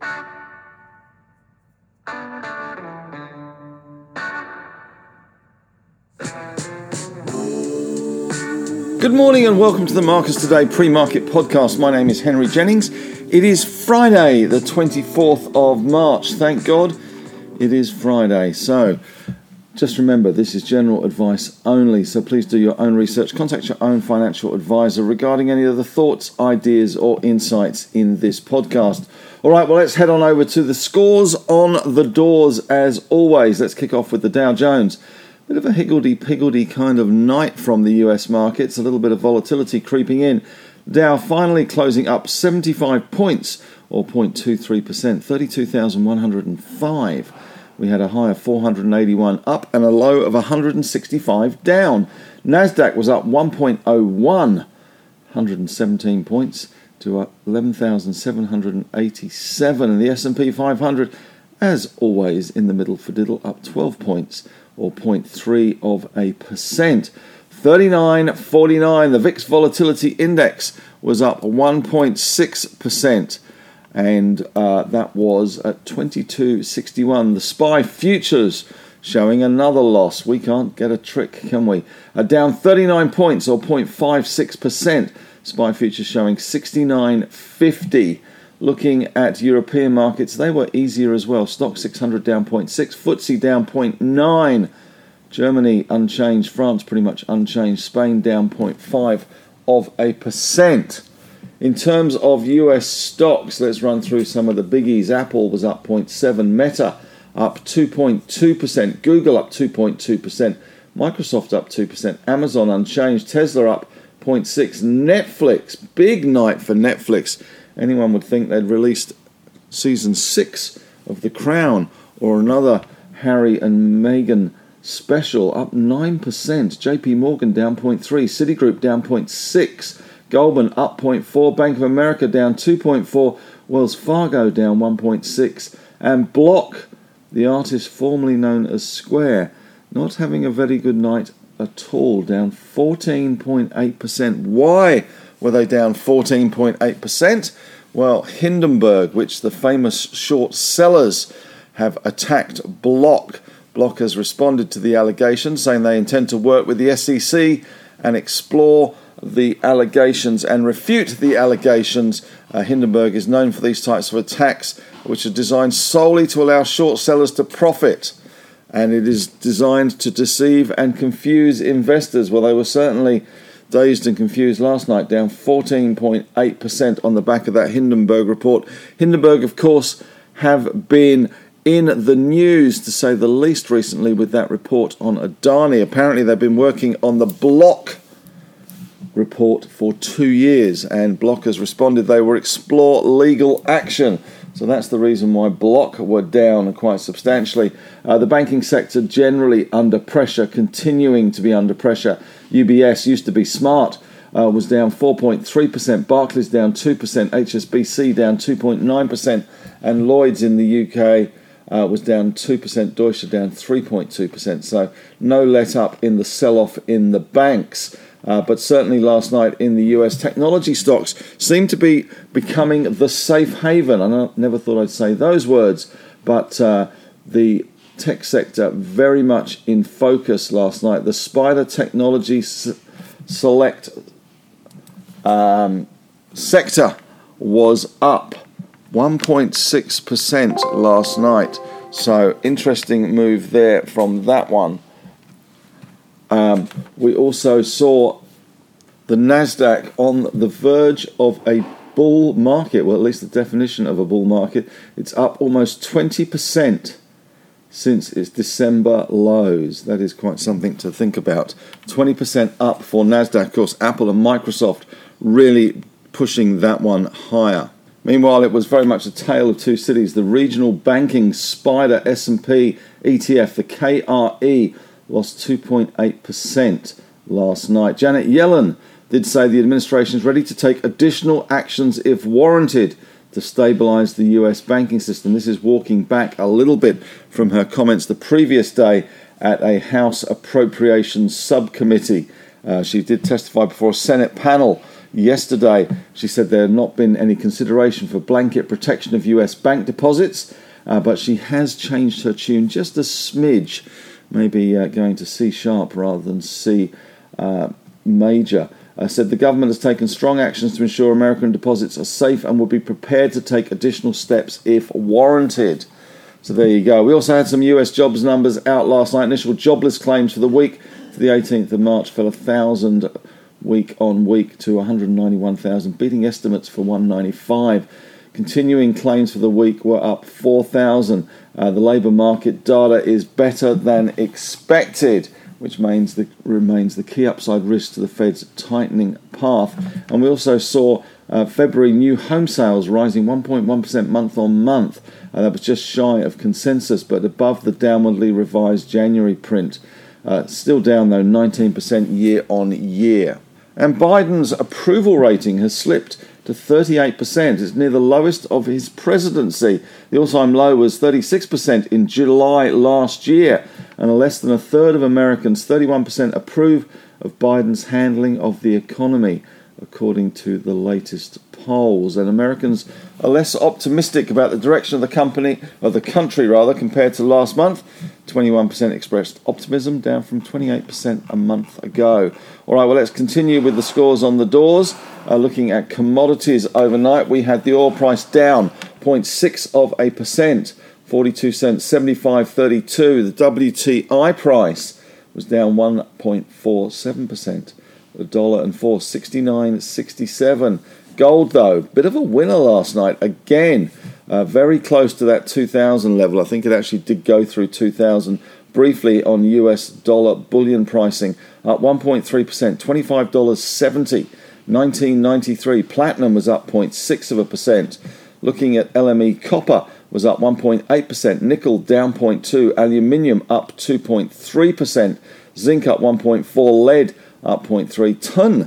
Good morning and welcome to the Marcus Today pre-market podcast. My name is Henry Jennings. It is Friday, the 24th of March. Thank God it is Friday. So just remember, this is general advice only, so please do your own research. Contact your own financial advisor regarding any of the thoughts, ideas or insights in this podcast. All right, well, let's head on over to the scores on the doors as always. Let's kick off with the Dow Jones. Bit of a higgledy-piggledy kind of night from the US markets, a little bit of volatility creeping in. Dow finally closing up 75 points or 0.23%, 32,105. We had a high of 481 up and a low of 165 down. NASDAQ was up 1.01, 117 points to 11,787. And the S&P 500, as always, in the middle for diddle, up 12 points or 0.3%. 39.49, the VIX Volatility Index was up 1.6%. And that was at 22.61. The SPY Futures showing another loss. We can't get a trick, can we? Down 39 points or 0.56%. SPY Futures showing 69.50. Looking at European markets, they were easier as well. Stock 600 down 0.6. FTSE down 0.9. Germany unchanged. France pretty much unchanged. Spain down 0.5%. In terms of US stocks, let's run through some of the biggies. Apple was up 0.7%, Meta up 2.2%, Google up 2.2%, Microsoft up 2%, Amazon unchanged, Tesla up 0.6%, Netflix, big night for Netflix. Anyone would think they'd released season 6 of The Crown or another Harry and Meghan special, up 9%, JP Morgan down 0.3%, Citigroup down 0.6%, Goldman up 0.4%, Bank of America down 2.4%, Wells Fargo down 1.6%, and Block, the artist formerly known as Square, not having a very good night at all, down 14.8%. Why were they down 14.8%? Well, Hindenburg, which the famous short sellers have attacked Block. Block has responded to the allegations, saying they intend to work with the SEC and explore the allegations and refute the allegations. Hindenburg is known for these types of attacks, which are designed solely to allow short sellers to profit, and it is designed to deceive and confuse investors. Well, they were certainly dazed and confused last night, down 14.8% on the back of that Hindenburg report. Hindenburg, of course, have been in the news, to say the least, recently with that report on Adani. Apparently they've been working on the Block report for 2 years, and Block has responded they will explore legal action. So that's the reason why Block were down quite substantially. The banking sector generally under pressure, continuing to be under pressure. UBS, used to be smart, was down 4.3%, Barclays down 2%, HSBC down 2.9%, and Lloyds in the UK was down 2%, Deutsche down 3.2%. So no let up in the sell-off in the banks. But certainly last night in the US, technology stocks seem to be becoming the safe haven. I never thought I'd say those words, but the tech sector very much in focus last night. The Spider Technology Select sector was up 1.6% last night. So interesting move there from that one. We also saw the NASDAQ on the verge of a bull market, well, at least the definition of a bull market. It's up almost 20% since its December lows. That is quite something to think about. 20% up for NASDAQ. Of course, Apple and Microsoft really pushing that one higher. Meanwhile, it was very much a tale of two cities. The regional banking spider S&P ETF, the KRE, lost 2.8% last night. Janet Yellen did say the administration is ready to take additional actions if warranted to stabilise the US banking system. This is walking back a little bit from her comments the previous day at a House Appropriations Subcommittee. She did testify before a Senate panel yesterday. She said there had not been any consideration for blanket protection of US bank deposits, but she has changed her tune just a smidge, maybe going to C sharp rather than C major. Said the government has taken strong actions to ensure American deposits are safe and will be prepared to take additional steps if warranted. So there you go. We also had some US jobs numbers out last night. Initial jobless claims for the week to the 18th of March fell 1,000 week on week to 191,000, beating estimates for 195. Continuing claims for the week were up 4,000. The labour market data is better than expected, which remains the key upside risk to the Fed's tightening path. And we also saw February new home sales rising 1.1% month on month. That was just shy of consensus, but above the downwardly revised January print. Still down, though, 19% year on year. And Biden's approval rating has slipped to 38%. It's near the lowest of his presidency. The all-time low was 36% in July last year, and less than a third of Americans, 31%, approve of Biden's handling of the economy, according to the latest polls. And Americans are less optimistic about the direction of the country, compared to last month. 21% expressed optimism, down from 28% a month ago. All right, well, let's continue with the scores on the doors. Looking at commodities overnight, we had the oil price down 0.6%, 42 cents, 75.32. The WTI price was down 1.47%. $1.04, 69.67. Gold, though, bit of a winner last night again, very close to that 2,000 level. I think it actually did go through 2,000 briefly on US dollar bullion pricing, up 1.3%, $25.70, 19.93. Platinum was up 0.6%. Looking at LME, copper was up 1.8%, nickel down 0.2%, aluminium up 2.3%, zinc up 1.4%, lead up 0.3%, ton. I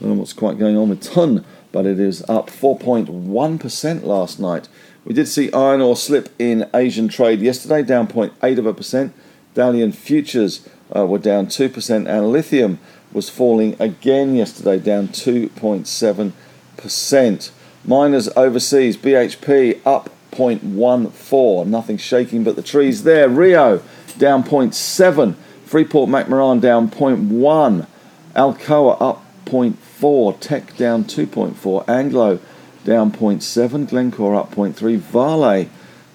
don't know what's quite going on with ton, but it is up 4.1% last night. We did see iron ore slip in Asian trade yesterday, down 0.8%. Dalian futures were down 2%, and lithium was falling again yesterday, down 2.7%. Miners overseas, BHP up 0.14%. Nothing shaking but the trees there. Rio down 0.7%. Freeport-McMoRan down 0.1%. Alcoa up 0.4%, Tech down 2.4%, Anglo down 0.7%, Glencore up 0.3%, Vale,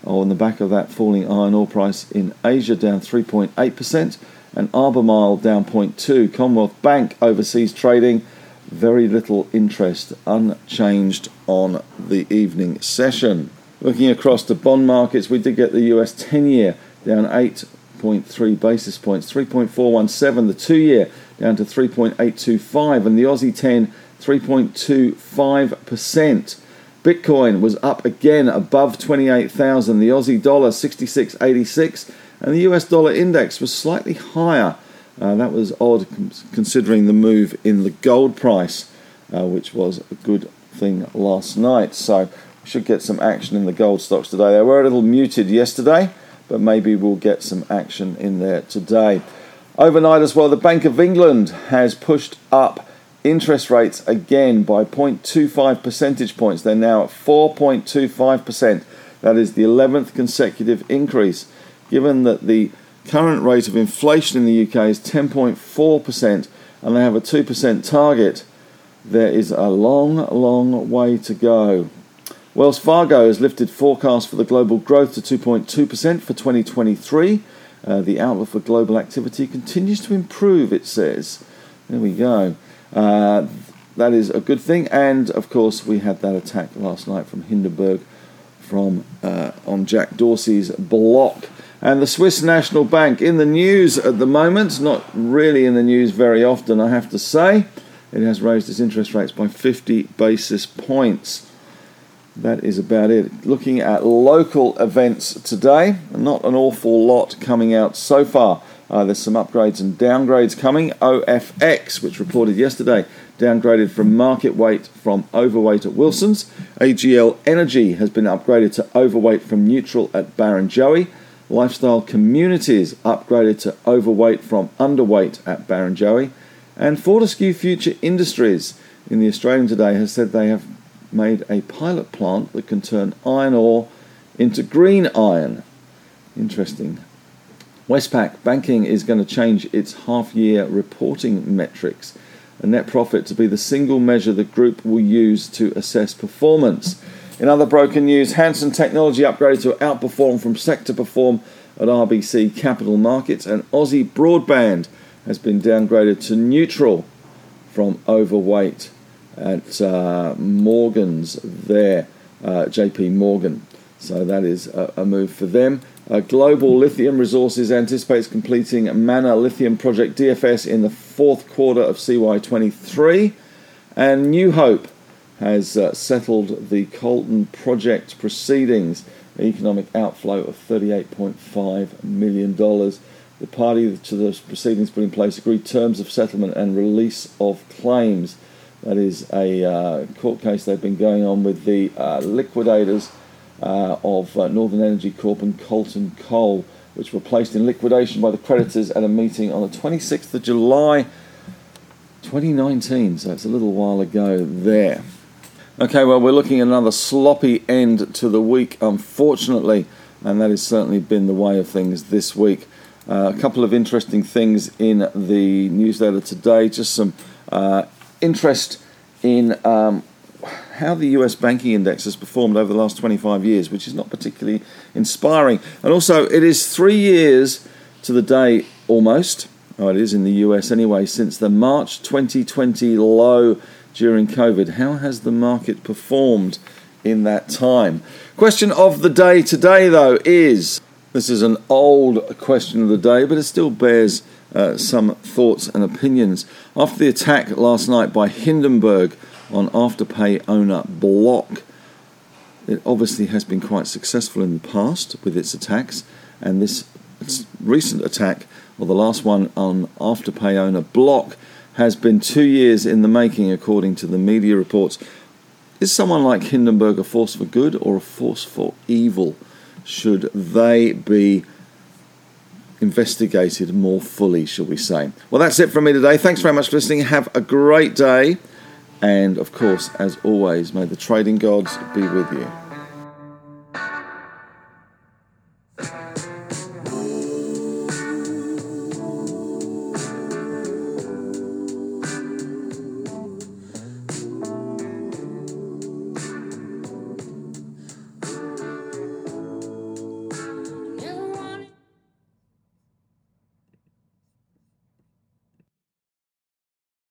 on the back of that falling iron ore price in Asia, down 3.8%, and Albemarle down 0.2%, Commonwealth Bank overseas trading, very little interest, unchanged on the evening session. Looking across the bond markets, we did get the US 10-year down 8.3 basis points, 3.417, the 2-year down to 3.825, and the Aussie 10, 3.25%. Bitcoin was up again above 28,000, the Aussie dollar 66.86, and the US dollar index was slightly higher. That was odd considering the move in the gold price, which was a good thing last night. So we should get some action in the gold stocks today. They were a little muted yesterday, but maybe we'll get some action in there today. Overnight as well, the Bank of England has pushed up interest rates again by 0.25 percentage points. They're now at 4.25%. That is the 11th consecutive increase. Given that the current rate of inflation in the UK is 10.4% and they have a 2% target, there is a long, long way to go. Wells Fargo has lifted forecast for the global growth to 2.2% for 2023. The outlook for global activity continues to improve, it says. There we go. That is a good thing. And, of course, we had that attack last night from Hindenburg on Jack Dorsey's Block. And the Swiss National Bank in the news at the moment. Not really in the news very often, I have to say. It has raised its interest rates by 50 basis points. That is about it. Looking at local events today, not an awful lot coming out so far. There's some upgrades and downgrades coming. OFX, which reported yesterday, downgraded from market weight from overweight at Wilson's. AGL Energy has been upgraded to overweight from neutral at Barrenjoey. Lifestyle Communities upgraded to overweight from underweight at Barrenjoey. And Fortescue Future Industries in The Australian today has said they have made a pilot plant that can turn iron ore into green iron. Interesting. Westpac Banking is going to change its half-year reporting metrics, and net profit to be the single measure the group will use to assess performance. In other broken news, Hansen Technology upgraded to outperform from sector perform at RBC Capital Markets, and Aussie Broadband has been downgraded to neutral from overweight at Morgan's there, JP Morgan. So that is a move for them. Global Lithium Resources anticipates completing Mana Lithium Project DFS in the fourth quarter of CY23. And New Hope has settled the Colton Project proceedings, an economic outflow of $38.5 million. The party to the proceedings put in place agreed terms of settlement and release of claims. That is a court case they've been going on with the liquidators of Northern Energy Corp and Colton Coal, which were placed in liquidation by the creditors at a meeting on the 26th of July 2019, so it's a little while ago there. Okay, well, we're looking at another sloppy end to the week, unfortunately, and that has certainly been the way of things this week. A couple of interesting things in the newsletter today, just some interest in how the US banking index has performed over the last 25 years, which is not particularly inspiring. And also, it is 3 years to the day almost, oh, it is in the US anyway, since the March 2020 low during COVID. How has the market performed in that time? Question of the day today, though, is, this is an old question of the day, but it still bears some thoughts and opinions. After the attack last night by Hindenburg on Afterpay owner Block. It obviously has been quite successful in the past with its attacks, and this recent attack, or the last one on Afterpay owner Block, has been 2 years in the making, according to the media reports. Is someone like Hindenburg a force for good or a force for evil? Should they be investigated more fully, shall we say? Well, that's it from me today. Thanks very much for listening. Have a great day. And, of course, as always, may the trading gods be with you.